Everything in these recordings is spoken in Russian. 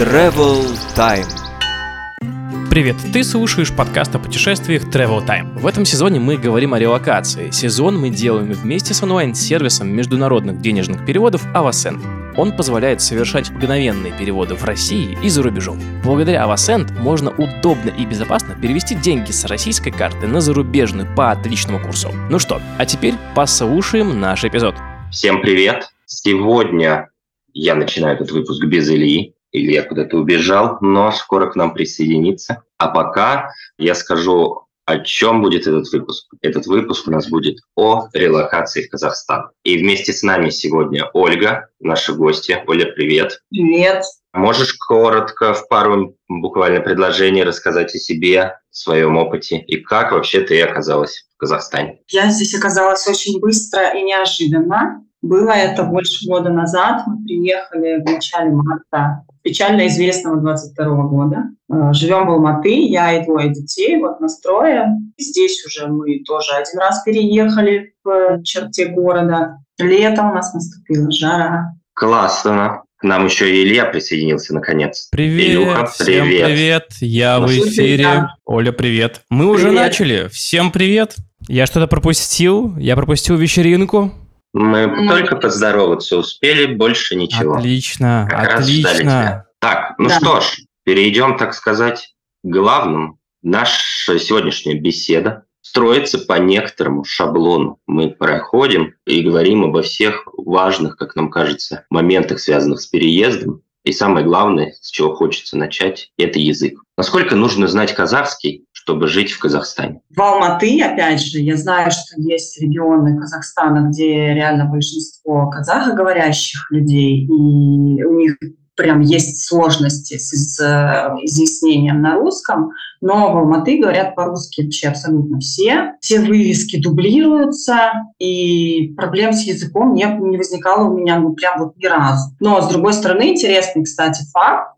Travel Time. Привет, ты слушаешь подкаст о путешествиях Travel Time. В этом сезоне мы говорим о релокации. Сезон мы делаем вместе с онлайн-сервисом международных денежных переводов Avosend. Он позволяет совершать мгновенные переводы в России и за рубежом. Благодаря Avosend можно удобно и безопасно перевести деньги с российской карты на зарубежную по отличному курсу. Ну что, а теперь послушаем наш эпизод. Всем привет! Сегодня я начинаю этот выпуск без Ильи. Илья куда-то убежал, но скоро к нам присоединится. А пока я скажу, о чем будет этот выпуск. Этот выпуск у нас будет о релокации в Казахстан. И вместе с нами сегодня Ольга, наша гостья. Оля, привет. Привет. Можешь коротко, в пару буквально предложений рассказать о себе, своем опыте и как вообще ты оказалась в Казахстане? Я здесь оказалась очень быстро и неожиданно. Было это больше года назад. Мы приехали в начале марта печально известного 22 года. Живем в Алматы, я и двое детей, вот нас трое. Здесь уже мы тоже один раз переехали в черте города. Летом у нас наступила жара. Классно. К нам еще и Илья присоединился наконец. Привет, Илюха, всем привет. Привет, я в эфире. Да. Оля, привет. Мы привет. Уже начали. Всем привет. Я что-то пропустил. Я пропустил вечеринку. Мы только поздороваться успели, больше ничего. Отлично, как отлично. Так, ну да. Что ж, перейдем, так сказать, к главному. Наша сегодняшняя беседа строится по некоторому шаблону. Мы проходим и говорим обо всех важных, как нам кажется, моментах, связанных с переездом. И самое главное, с чего хочется начать, это язык. Насколько нужно знать казахский, чтобы жить в Казахстане? В Алматы, опять же, я знаю, что есть регионы Казахстана, где реально большинство казахоговорящих людей, и у них прям есть сложности с изъяснением на русском, но в Алматы говорят по-русски вообще абсолютно все. Все вывески дублируются, и проблем с языком не возникало у меня прям ни разу. Но, с другой стороны, интересный, кстати, факт.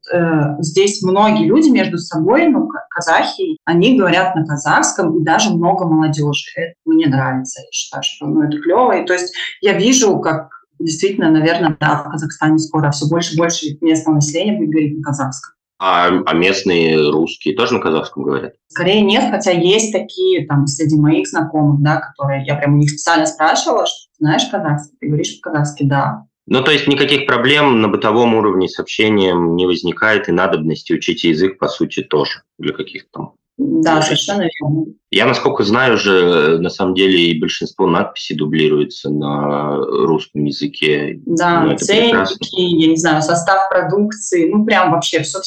Здесь многие люди между собой, казахи, они говорят на казахском, и даже много молодежи. Это мне нравится, я считаю, что это клево. И, то есть я вижу, как действительно, наверное, да, в Казахстане скоро все больше и больше местного населения будет говорить на казахском. А местные русские тоже на казахском говорят? Скорее нет, хотя есть такие, там, среди моих знакомых, да, которые, я прям у них специально спрашивала, что ты знаешь казахский, ты говоришь по-казахски, да. Ну, то есть никаких проблем на бытовом уровне с общением не возникает, и надобности учить язык, по сути, тоже для каких-то там... Да, совершенно верно. Я, насколько знаю, уже на самом деле и большинство надписей дублируется на русском языке. Да, ценники, я не знаю, состав продукции, прям вообще все.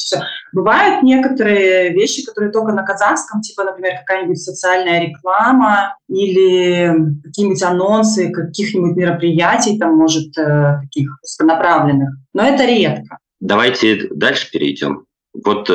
Бывают некоторые вещи, которые только на казахском, типа, например, какая-нибудь социальная реклама или какие-нибудь анонсы каких-нибудь мероприятий, там, может, таких узконаправленных. Но это редко. Давайте дальше перейдем. Вот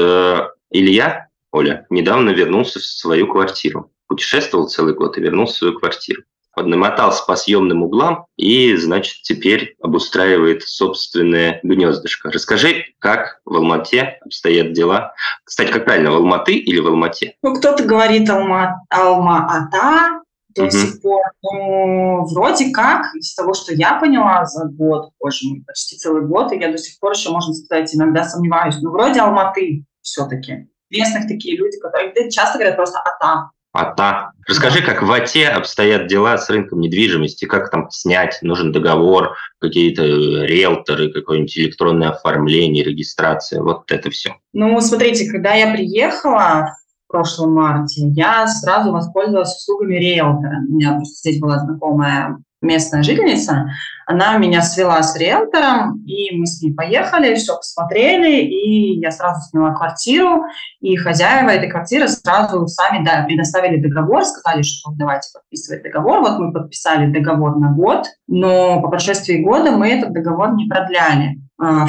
Илья... Оля, недавно вернулся в свою квартиру. Путешествовал целый год и вернулся в свою квартиру. Поднамотался по съемным углам и, значит, теперь обустраивает собственное гнездышко. Расскажи, как в Алмате обстоят дела. Кстати, как правильно, в Алматы или в Алмате? Кто-то говорит Алма-Ата до сих пор. Ну, вроде как, из того, что я поняла за год, боже мой, почти целый год, и я до сих пор еще, можно сказать, иногда сомневаюсь, но вроде Алматы все-таки. Местных такие люди, которые часто говорят просто «ата». «Ата». Расскажи, как в Ате обстоят дела с рынком недвижимости, как там снять, нужен договор, какие-то риэлторы, какое-нибудь электронное оформление, регистрация, вот это все. Смотрите, когда я приехала в прошлом марте, я сразу воспользовалась услугами риэлтора. У меня просто здесь была знакомая местная жительница, она меня свела с риэлтором, и мы с ней поехали, все посмотрели, и я сразу сняла квартиру, и хозяева этой квартиры сразу сами предоставили договор, сказали, что давайте подписывать договор. Вот мы подписали договор на год, но по прошествии года мы этот договор не продляли.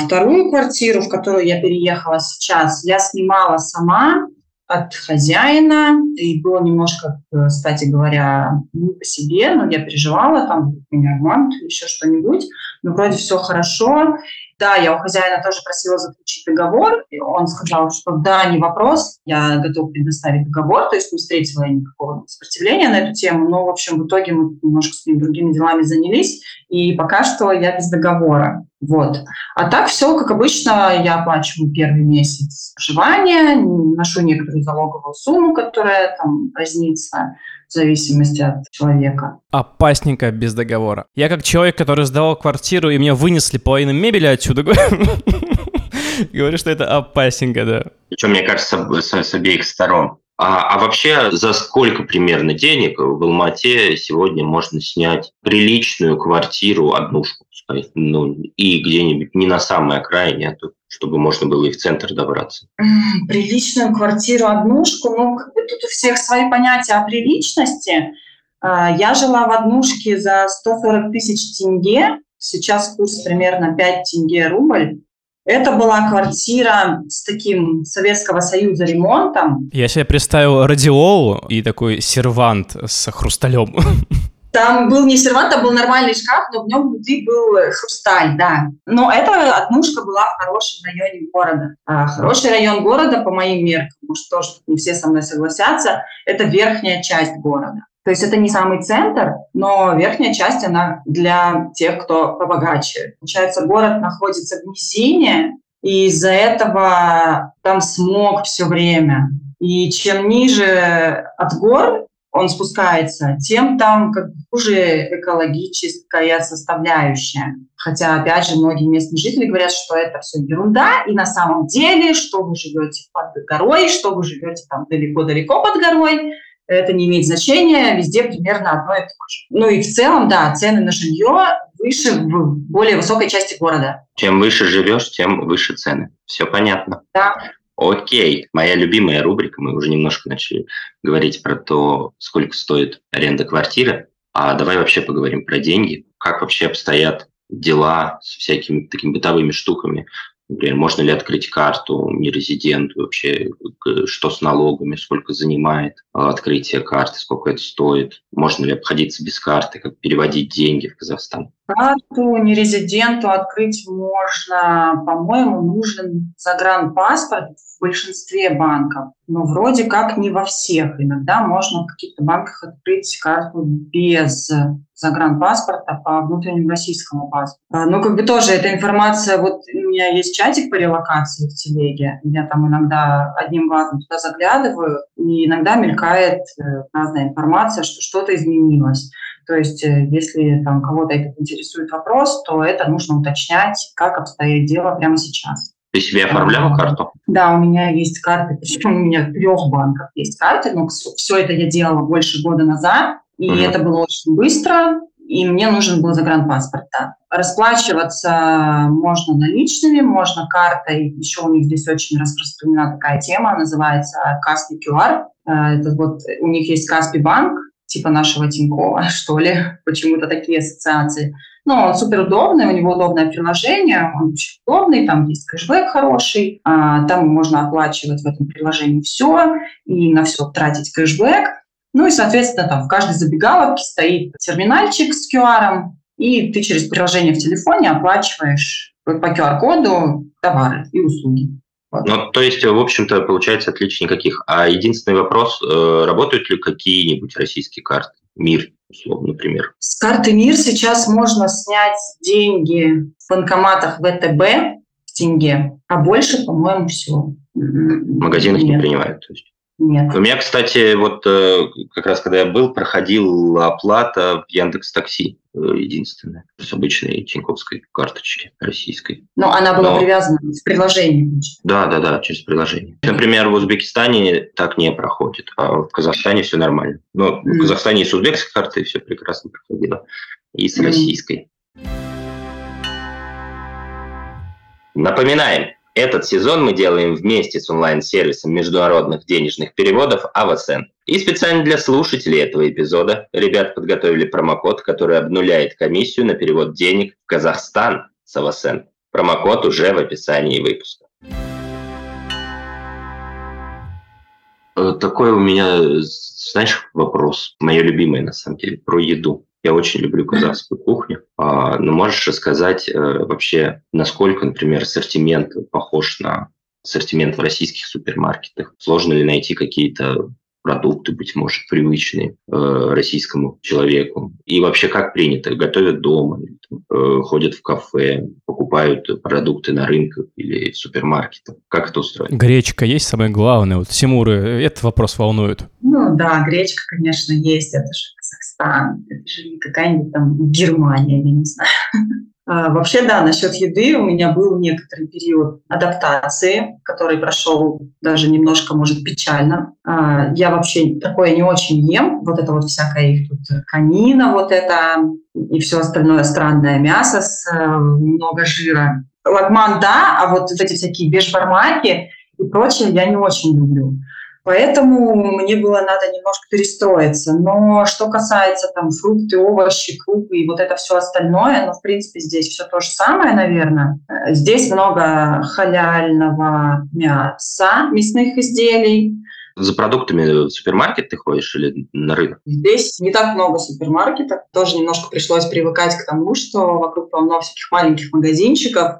Вторую квартиру, в которую я переехала сейчас, я снимала сама от хозяина, и было немножко, кстати говоря, не по себе, но я переживала, там меня обманут или еще что-нибудь, но вроде все хорошо. Да, я у хозяина тоже просила заключить договор, и он сказал, что да, не вопрос, я готов предоставить договор, то есть не встретила я никакого сопротивления на эту тему, но, в общем, в итоге мы немножко с ним другими делами занялись, и пока что я без договора. Вот. А так все, как обычно, я оплачиваю первый месяц проживания, ношу некоторую залоговую сумму, которая там разнится в зависимости от человека. Опасненько без договора. Я как человек, который сдавал квартиру, и мне вынесли половину мебели отсюда, говорю, что это опасненько, да. Причем, мне кажется, с обеих сторон. А вообще, за сколько примерно денег в Алмате сегодня можно снять приличную квартиру, однушку? Ну, и где-нибудь не на самой окраине, а тут, чтобы можно было и в центр добраться. Приличную квартиру, однушку, ну, как бы тут у всех свои понятия о приличности. Я жила в однушке за 140 тысяч тенге, сейчас курс примерно 5 тенге рубль. Это была квартира с таким Советского Союза ремонтом. Я себе представил радиолу и такой сервант с хрусталем. Там был не сервант, а был нормальный шкаф, но в нем внутри был хрусталь, да. Но эта однушка была в хорошем районе города. А хороший район города, по моим меркам, может, тоже не все со мной согласятся, это верхняя часть города. То есть это не самый центр, но верхняя часть, она для тех, кто побогаче. Получается, город находится в низине, и из-за этого там смог все время. И чем ниже от гор он спускается, тем там как бы хуже экологическая составляющая. Хотя, опять же, многие местные жители говорят, что это все ерунда, и на самом деле, что вы живете под горой, что вы живете там далеко-далеко под горой, это не имеет значения, везде примерно одно и то же. Ну и в целом, да, цены на жилье выше в более высокой части города. Чем выше живешь, тем выше цены. Все понятно. Да. Окей, моя любимая рубрика, мы уже немножко начали говорить про то, сколько стоит аренда квартиры, а давай вообще поговорим про деньги, как вообще обстоят дела с всякими такими бытовыми штуками, например, можно ли открыть карту нерезиденту вообще, что с налогами, сколько занимает открытие карты, сколько это стоит, можно ли обходиться без карты, как переводить деньги в Казахстан. Карту нерезиденту открыть можно, по-моему, нужен загранпаспорт в большинстве банков, но вроде как не во всех. Иногда можно в каких-то банках открыть карту без загранпаспорта по внутреннему российскому паспорту. Ну, как бы тоже эта информация, вот у меня есть чатик по релокации в телеге, я там иногда одним глазом туда заглядываю, и иногда мелькает разная информация, что что-то изменилось. То есть, если там кого-то это интересует вопрос, то это нужно уточнять, как обстоит дело прямо сейчас. Ты себе оформляла карту? Да, у меня есть карты, причем у меня в 3 банках есть карты, но все это я делала больше года назад, и это было очень быстро, и мне нужен был загранпаспорт. Да. Расплачиваться можно наличными, можно картой, еще у них здесь очень распространена такая тема, называется Kaspi QR. Это вот, у них есть Kaspi Bank, типа нашего Тинькова, что ли, почему-то такие ассоциации. Но он суперудобный, у него удобное приложение, он очень удобный, там есть кэшбэк хороший, там можно оплачивать в этом приложении все и на все тратить кэшбэк. Ну и, соответственно, там в каждой забегаловке стоит терминальчик с QR, и ты через приложение в телефоне оплачиваешь по QR-коду товары и услуги. Вот. Ну, то есть, в общем-то, получается, отличий никаких. А единственный вопрос, работают ли какие-нибудь российские карты? МИР, условно, например. С карты МИР сейчас можно снять деньги в банкоматах ВТБ в тенге, а больше, по-моему, все. В магазинах не принимают, то есть. Нет. У меня, кстати, вот как раз когда я был, проходила оплата в Яндекс.Такси, единственная, с обычной тиньковской карточки российской. Но она была привязана с приложением. Да, через приложение. Например, в Узбекистане так не проходит, а в Казахстане все нормально. Но в Казахстане и с узбекской картой все прекрасно проходило, и с российской. Напоминаем. Этот сезон мы делаем вместе с онлайн-сервисом международных денежных переводов Avosend. И специально для слушателей этого эпизода ребят подготовили промокод, который обнуляет комиссию на перевод денег в Казахстан с Avosend. Промокод уже в описании выпуска. Такой у меня, знаешь, вопрос, мое любимое на самом деле, про еду. Я очень люблю казахскую кухню, но можешь рассказать вообще, насколько, например, ассортимент похож на ассортимент в российских супермаркетах? Сложно ли найти какие-то продукты, быть может, привычные российскому человеку. И вообще, как принято, готовят дома, ходят в кафе, покупают продукты на рынках или в супермаркетах. Как это устроено? Гречка есть, самое главное. Вот, Тимуры, этот вопрос волнует. Ну да, гречка, конечно, есть. Это же Казахстан, это же какая-нибудь там Германия, я не знаю. Вообще, да, насчет еды у меня был некоторый период адаптации, который прошел даже немножко, может, печально. Я вообще такое не очень ем, вот это вот всякая их тут конина, вот это и все остальное странное мясо с много жира. Лагман, да, а вот эти всякие бешбармаки и прочее я не очень люблю. Поэтому мне было надо немножко перестроиться. Но что касается там фрукты, овощи, крупы и вот это все остальное, ну, в принципе, здесь все то же самое, наверное. Здесь много халяльного мяса, мясных изделий. За продуктами в супермаркет ты ходишь или на рынок? Здесь не так много супермаркетов. Тоже немножко пришлось привыкать к тому, что вокруг полно всяких маленьких магазинчиков,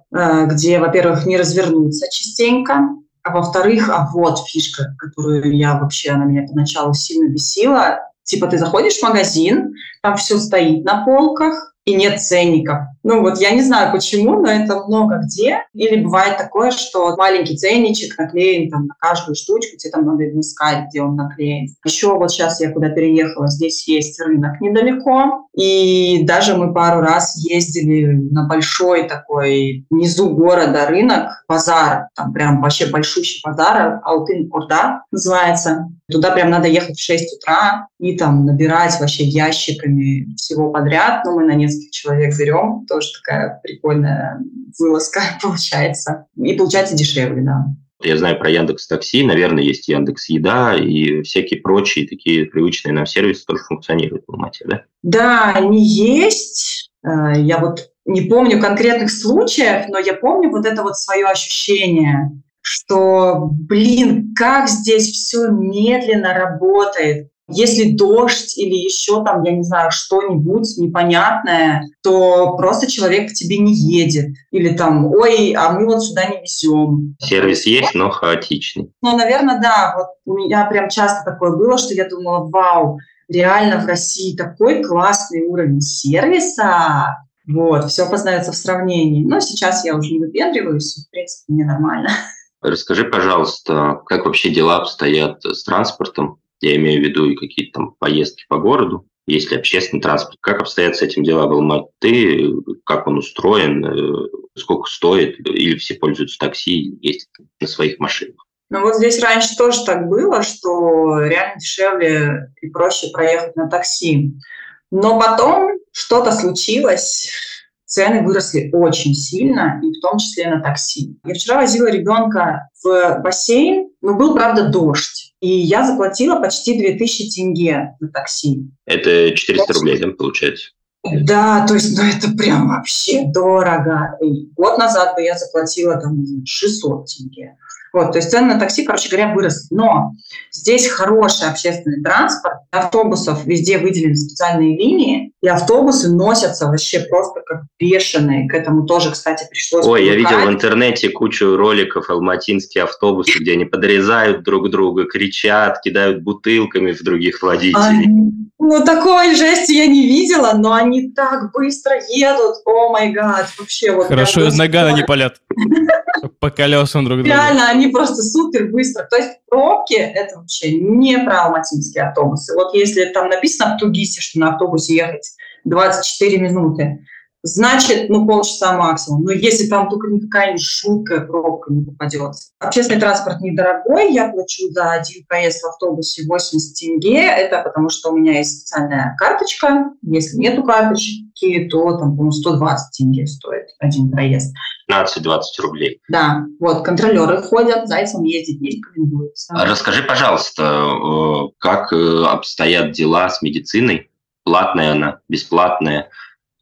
где, во-первых, не развернуться частенько, а во-вторых, а вот фишка, которую я вообще, она меня поначалу сильно бесила. Типа ты заходишь в магазин, там все стоит на полках и нет ценников. Ну вот я не знаю почему, но это много где. Или бывает такое, что маленький ценничек наклеен там на каждую штучку, тебе там надо искать, где он наклеен. Еще вот сейчас я куда переехала, здесь есть рынок недалеко. И даже мы пару раз ездили на большой такой внизу города рынок, базар. Там прям вообще большущий базар, Алтын-Орда называется. Туда прям надо ехать в 6 утра и там набирать вообще ящиками всего подряд. Ну мы на нескольких человек берем. Тоже такая прикольная вылазка получается. И получается дешевле, да. Я знаю про Яндекс.Такси, наверное, есть Яндекс.Еда и всякие прочие такие привычные нам сервисы тоже функционируют в Алматы, да? Да, они есть. Я вот не помню конкретных случаев, но я помню вот это вот свое ощущение, что, блин, как здесь все медленно работает. Если дождь или еще там, я не знаю, что-нибудь непонятное, то просто человек к тебе не едет. Или там, ой, а мы вот сюда не везем. Сервис есть, но хаотичный. Ну, наверное, да. Вот у меня прям часто такое было, что я думала, вау, реально в России такой классный уровень сервиса. Вот, все познается в сравнении. Но сейчас я уже не выпендриваюсь, в принципе, мне нормально. Расскажи, пожалуйста, как вообще дела обстоят с транспортом? Я имею в виду и какие-то там поездки по городу, есть ли общественный транспорт. Как обстоят с этим дела в Алматы, как он устроен, сколько стоит, или все пользуются такси, ездят на своих машинах? Ну вот здесь раньше тоже так было, что реально дешевле и проще проехать на такси. Но потом что-то случилось, цены выросли очень сильно, и в том числе на такси. Я вчера возила ребенка в бассейн, но был, правда, дождь. И я заплатила почти 2000 тенге за такси. Это 400 рублей, да, получается? Да, то есть, ну это прям вообще дорого. И год назад бы я заплатила там 600 тенге. Вот, то есть цены на такси, короче говоря, выросли. Но здесь хороший общественный транспорт. Автобусов везде выделены специальные линии. И автобусы носятся вообще просто как бешеные. К этому тоже, кстати, пришлось... Ой, привыкать. Я видел в интернете кучу роликов алматинские автобусы, где они подрезают друг друга, кричат, кидают бутылками в других водителей. Ну, такой жести я не видела, но они так быстро едут. О май гад, вообще вот... Хорошо, из нагана не палят. По колесам друг друга. Реально, они просто супер быстро. То есть пробки — это вообще не про алматинские автобусы. Вот если там написано в 2ГИСе, что на автобусе ехать 24 минуты, значит, ну, полчаса максимум. Но если там только какая-нибудь шуткая пробка не попадется. Общественный транспорт недорогой. Я плачу за один проезд в автобусе 80 тенге. Это потому, что у меня есть специальная карточка. Если нету карточки, то там, по-моему, 120 тенге стоит один проезд. 15-20 рублей. Да, вот, контролеры ходят, зайцам ездить не рекомендуется. Расскажи, пожалуйста, как обстоят дела с медициной? Платная она, бесплатная?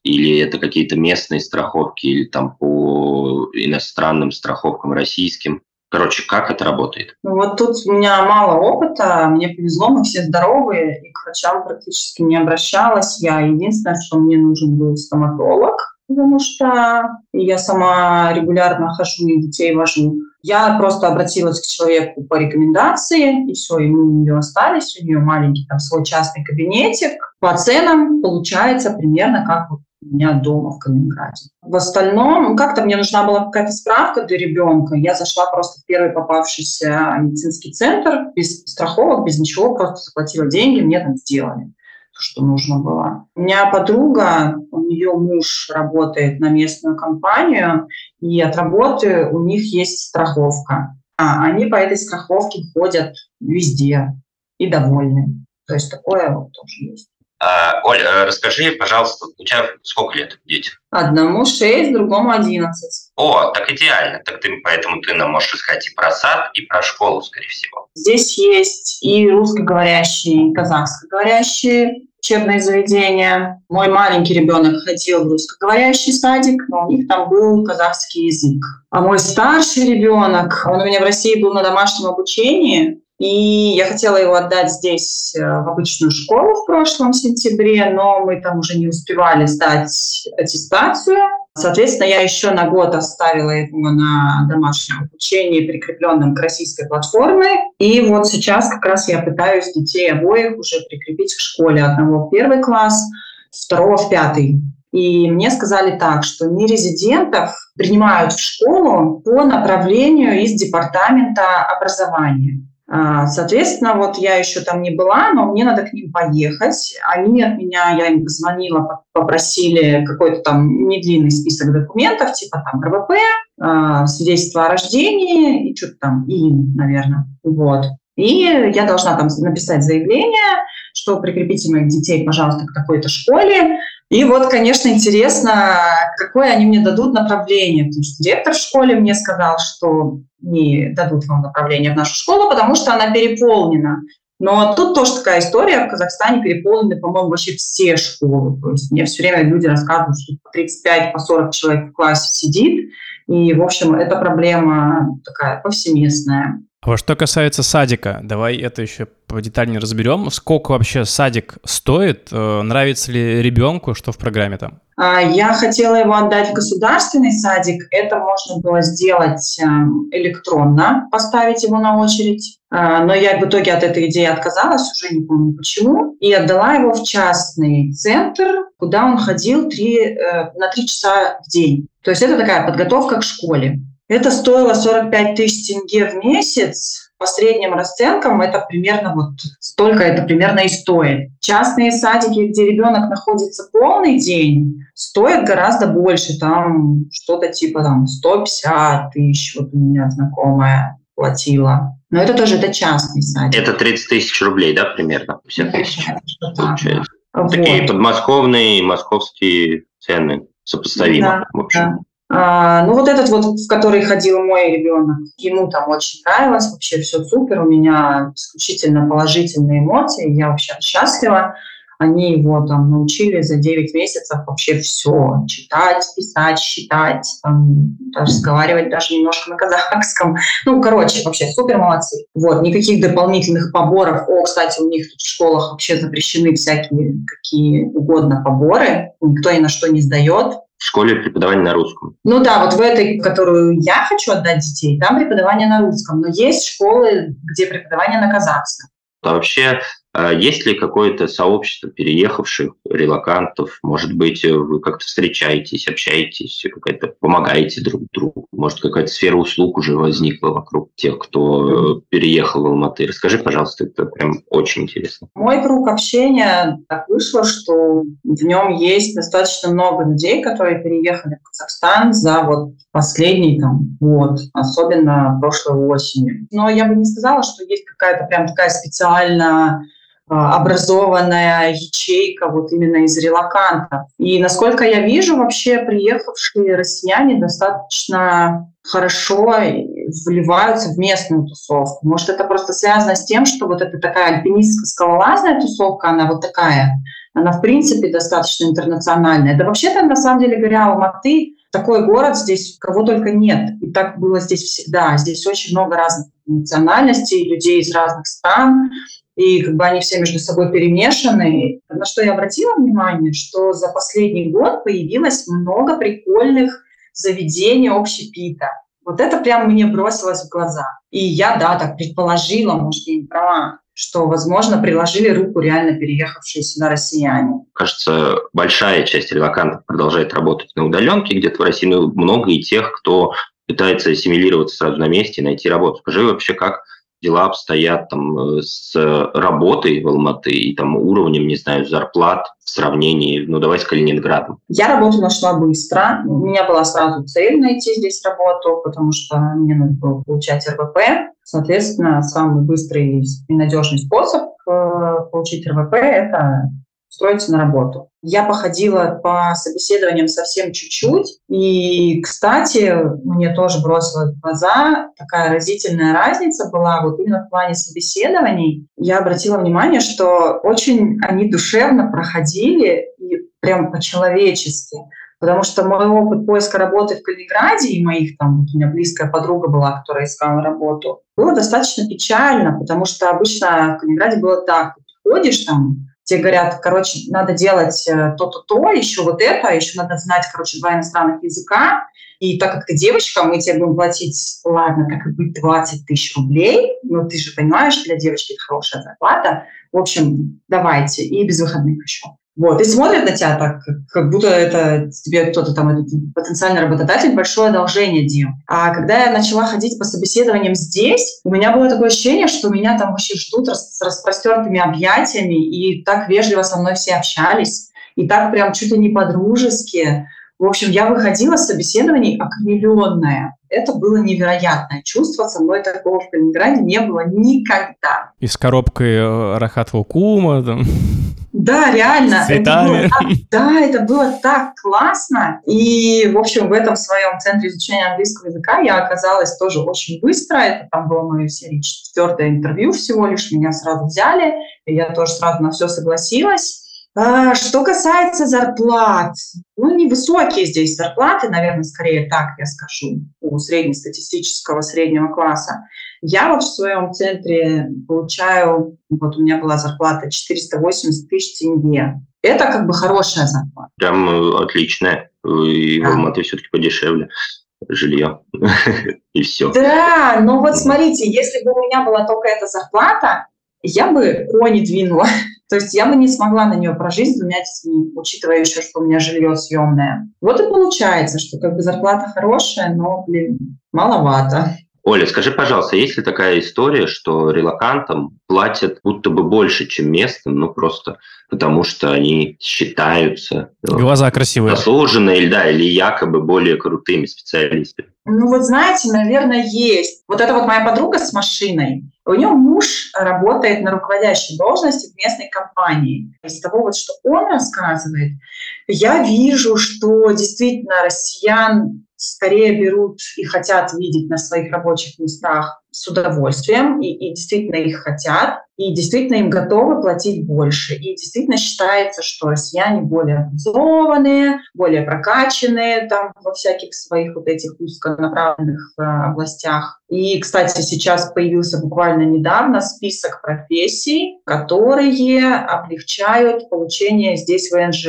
Или это какие-то местные страховки, или там по иностранным страховкам российским? Короче, как это работает? Ну, вот тут у меня мало опыта, мне повезло, мы все здоровые, и к врачам практически не обращалась я. Единственное, что мне нужен был стоматолог, потому что я сама регулярно хожу и детей вожу. Я просто обратилась к человеку по рекомендации, и все, и мы у нее остались, у нее маленький там свой частный кабинетик. По ценам получается примерно как вот у меня дома в Калининграде. В остальном, как-то мне нужна была какая-то справка для ребенка. Я зашла просто в первый попавшийся медицинский центр, без страховок, без ничего, просто заплатила деньги, мне там сделали, что нужно было. У меня подруга, у нее муж работает на местную компанию, и от работы у них есть страховка. А они по этой страховке ходят везде и довольны. То есть такое вот тоже есть. Оль, расскажи, пожалуйста, у тебя сколько лет детям? Одному 6, другому 11. О, так идеально. Так ты, поэтому ты нам можешь искать и про сад, и про школу, скорее всего. Здесь есть и русскоговорящие, и казахскоговорящие учебные заведения. Мой маленький ребенок ходил в русскоговорящий садик, но у них там был казахский язык. А мой старший ребенок, он у меня в России был на домашнем обучении, и я хотела его отдать здесь в обычную школу в прошлом сентябре, но мы там уже не успевали сдать аттестацию. Соответственно, я еще на год оставила его на домашнем обучении, прикрепленном к российской платформе. И вот сейчас как раз я пытаюсь детей обоих уже прикрепить к школе. Одного в первый класс, второго в пятый. И мне сказали так, что нерезидентов принимают в школу по направлению из департамента образования. Соответственно, вот я еще там не была, но мне надо к ним поехать. Они от меня, я им позвонила, попросили какой-то там недлинный список документов, типа там РВП, свидетельство о рождении и что-то там, ИИН, наверное. Вот. И я должна там написать заявление, что прикрепите моих детей, пожалуйста, к такой-то школе. И вот, конечно, интересно, какое они мне дадут направление, потому что директор в школе мне сказал, что не дадут вам направление в нашу школу, потому что она переполнена. Но тут тоже такая история, в Казахстане переполнены, по-моему, вообще все школы. То есть мне все время люди рассказывают, что по 35-40 человек в классе сидит, и, в общем, эта проблема такая повсеместная. А что касается садика, давай это еще подетальнее разберем. Сколько вообще садик стоит? Нравится ли ребенку, что в программе там? Я хотела его отдать в государственный садик. Это можно было сделать электронно, поставить его на очередь. Но я в итоге от этой идеи отказалась, уже не помню почему, и отдала его в частный центр, куда он ходил на 3 часа в день. То есть это такая подготовка к школе. Это стоило 45 тысяч тенге в месяц. По средним расценкам это примерно вот столько это примерно и стоит. Частные садики, где ребенок находится полный день, стоят гораздо больше. Там что-то типа там 150 тысяч, вот у меня знакомая платила. Но это тоже это частный садик. Это 30 тысяч рублей, да, примерно? 50 тысяч получается. Вот. Такие подмосковные и московские цены сопоставимы, да, в общем. Да. Ну вот этот вот, в который ходил мой ребенок, ему там очень нравилось, вообще все супер, у меня исключительно положительные эмоции, я вообще счастлива. Они его там научили за 9 месяцев вообще все, читать, писать, считать, там, разговаривать даже немножко на казахском. Ну, короче, вообще супер молодцы. Вот, никаких дополнительных поборов. О, кстати, у них тут в школах вообще запрещены всякие какие угодно поборы, никто ни на что не сдает. В школе преподавание на русском. Ну да, вот в этой, которую я хочу отдать детей, там преподавание на русском. Но есть школы, где преподавание на казахском. А вообще, есть ли какое-то сообщество переехавших, релокантов? Может быть, вы как-то встречаетесь, общаетесь, как-то помогаете друг другу? Может, какая-то сфера услуг уже возникла вокруг тех, кто переехал в Алматы? Расскажи, пожалуйста, это прям очень интересно. Мой круг общения так вышло, что в нем есть достаточно много людей, которые переехали в Казахстан за вот последний там год, особенно прошлой осенью. Но я бы не сказала, что есть какая-то прям такая специально образованная ячейка вот именно из релокантов. И насколько я вижу, вообще приехавшие россияне достаточно хорошо вливаются в местную тусовку. Может, это просто связано с тем, что вот эта такая альпинистская скалолазная тусовка, она вот такая, она в принципе достаточно интернациональная. Да вообще-то, на самом деле говоря, Алматы такой город, здесь кого только нет. И так было здесь всегда. Здесь очень много разных национальностей, людей из разных стран, и как бы они все между собой перемешаны. на что я обратила внимание, что за последний год появилось много прикольных заведений общепита. Вот это прям мне бросилось в глаза. И я, да, так предположила, может, я не права, что, возможно, приложили руку реально переехавшие сюда россияне. Кажется, большая часть релокантов продолжает работать на удаленке. Где-то в России много и тех, кто пытается ассимилироваться сразу на месте и найти работу. Скажи вообще, как дела обстоят там с работой в Алматы и там уровнем, не знаю, зарплат в сравнении, ну, давай с Калининградом. Я работу нашла быстро. У меня была сразу цель найти здесь работу, потому что мне надо было получать РВП. Соответственно, самый быстрый и надежный способ получить РВП – это устроиться на работу. Я походила по собеседованиям совсем чуть-чуть. И, кстати, мне тоже бросилось в глаза такая разительная разница была вот именно в плане собеседований. Я обратила внимание, что очень они душевно проходили и прям по-человечески. Потому что мой опыт поиска работы в Калининграде и моих там, у меня близкая подруга была, которая искала работу, было достаточно печально, потому что обычно в Калининграде было так. Ты приходишь там, тебе говорят, короче, надо делать то-то-то, еще вот это, еще надо знать, короче, два иностранных языка. И так как ты девочка, мы тебе будем платить, ладно, как и быть, 20 000 рублей. Но ты же понимаешь, для девочки это хорошая зарплата. В общем, давайте. И без выходных еще. Вот. И смотрят на тебя так, как будто это тебе кто-то там, потенциальный работодатель, большое одолжение делал. А когда я начала ходить по собеседованиям здесь, у меня было такое ощущение, что меня там вообще ждут с распростертыми объятиями, и так вежливо со мной все общались, и так прям чуть ли не по-дружески. В общем, я выходила с собеседований окрыленная. Это было невероятное чувство. Со мной такого в Калининграде не было никогда. И с коробкой Рахат-Лукума там... Да, реально. Это было так классно. И, в общем, в этом своем центре изучения английского языка я оказалась тоже очень быстро. Это там было мое 4-е интервью всего лишь. Меня сразу взяли, и я тоже сразу на все согласилась. Что касается зарплат, ну, невысокие здесь зарплаты, наверное, скорее так я скажу, у среднестатистического среднего класса. Я вот в своем центре получаю, вот у меня была зарплата 480 тысяч тенге. Это как бы хорошая зарплата. Прям отличная. И в Алматы все-таки подешевле жилье. И все. Да, но вот смотрите, если бы у меня была только эта зарплата, я бы кони двинула. То есть я бы не смогла на нее прожить с 2 детьми, учитывая еще, что у меня жилье съемное. Вот и получается, что как бы зарплата хорошая, но, блин, маловато. Оля, скажи, пожалуйста, есть ли такая история, что релокантам платят будто бы больше, чем местным, ну просто потому что они считаются глаза красивые, заслуженные, или, да, или якобы более крутыми специалистами? Ну вот знаете, наверное, есть. Вот это вот моя подруга с машиной. У нее муж работает на руководящей должности в местной компании. Из того, вот, что он рассказывает, я вижу, что действительно россиян скорее берут и хотят видеть на своих рабочих местах с удовольствием, и действительно их хотят, и действительно им готовы платить больше. И действительно считается, что россияне более организованные, более прокачанные там, во всяких своих вот этих узконаправленных областях. И, кстати, сейчас появился буквально недавно список профессий, которые облегчают получение здесь ВНЖ.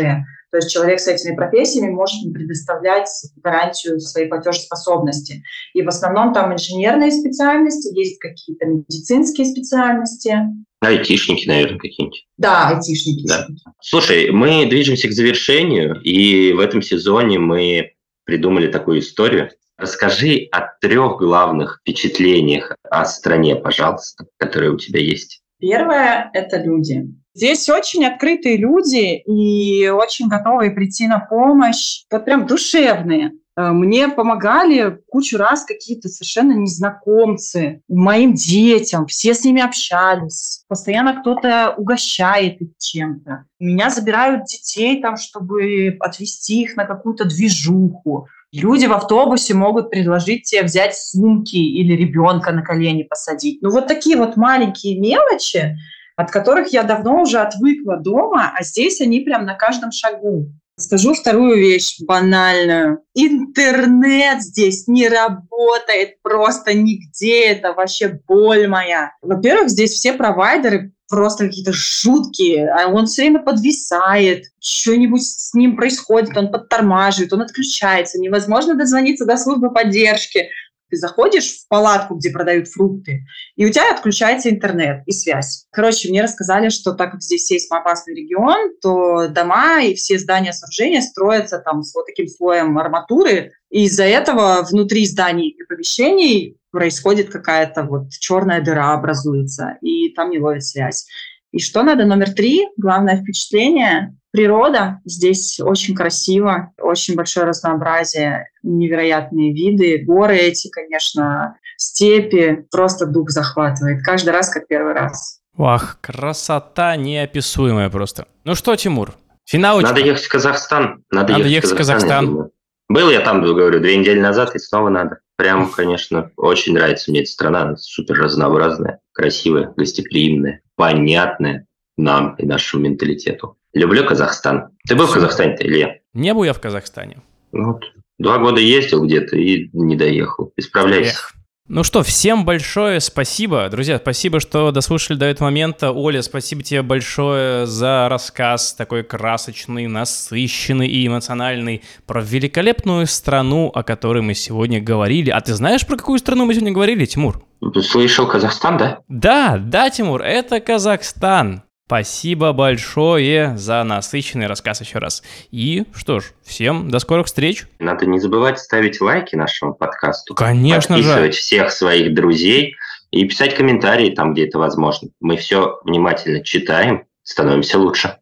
То есть человек с этими профессиями может не предоставлять гарантию своей платежеспособности. И в основном там инженерные специальности, есть какие-то медицинские специальности. Айтишники, наверное, какие-нибудь. Да, айтишники. Да. Слушай, мы движемся к завершению, и в этом сезоне мы придумали такую историю. Расскажи о 3 главных впечатлениях о стране, пожалуйста, которые у тебя есть. Первое – это люди. Здесь очень открытые люди и очень готовые прийти на помощь, вот прям душевные. Мне помогали кучу раз какие-то совершенно незнакомцы, моим детям, все с ними общались, постоянно кто-то угощает их чем-то. Меня забирают детей там, чтобы отвезти их на какую-то движуху. Люди в автобусе могут предложить тебе взять сумки или ребенка на колени посадить. Ну вот такие вот маленькие мелочи, от которых я давно уже отвыкла дома, а здесь они прям на каждом шагу. Скажу вторую вещь банальную. Интернет здесь не работает просто нигде. Это вообще боль моя. Во-первых, здесь все провайдеры просто какие-то жуткие. А он все время подвисает. Что-нибудь с ним происходит. Он подтормаживает, он отключается. Невозможно дозвониться до службы поддержки. Ты заходишь в палатку, где продают фрукты, и у тебя отключается интернет и связь. Короче, мне рассказали, что так как здесь сейсмоопасный регион, то дома и все здания сооружения строятся там с вот таким слоем арматуры, и из-за этого внутри зданий и помещений происходит какая-то вот черная дыра образуется, и там не ловит связь. И что надо? Номер 3, главное впечатление – природа. Здесь очень красиво, очень большое разнообразие, невероятные виды. Горы эти, конечно, степи. Просто дух захватывает. Каждый раз, как первый раз. Ах, красота неописуемая просто. Ну что, Тимур, финалочка. Надо ехать в Казахстан. Надо ехать в Казахстан. Был я там, говорю, 2 недели назад, и снова надо. Прям, конечно, очень нравится мне эта страна. Она супер разнообразная, красивая, гостеприимная, понятная нам и нашему менталитету. Люблю Казахстан. Ты был в Казахстане-то, Илья? Не был я в Казахстане. Вот. 2 года ездил где-то и не доехал. Исправляйся. Эх. Ну что, всем большое спасибо. Друзья, спасибо, что дослушали до этого момента. Оля, спасибо тебе большое за рассказ, такой красочный, насыщенный и эмоциональный, про великолепную страну, о которой мы сегодня говорили. А ты знаешь, про какую страну мы сегодня говорили, Тимур? Ты слышал, Казахстан, да? Да, Тимур, это Казахстан. Спасибо большое за насыщенный рассказ еще раз. И что ж, всем до скорых встреч. Надо не забывать ставить лайки нашему подкасту. Конечно же. Подписывать всех своих друзей и писать комментарии там, где это возможно. Мы все внимательно читаем, становимся лучше.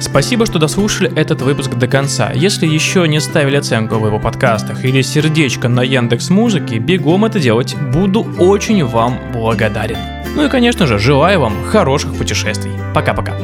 Спасибо, что дослушали этот выпуск до конца. Если еще не ставили оценку в его подкастах или сердечко на Яндекс.Музыке, бегом это делать. Буду очень вам благодарен. Ну и, конечно же, желаю вам хороших путешествий. Пока-пока.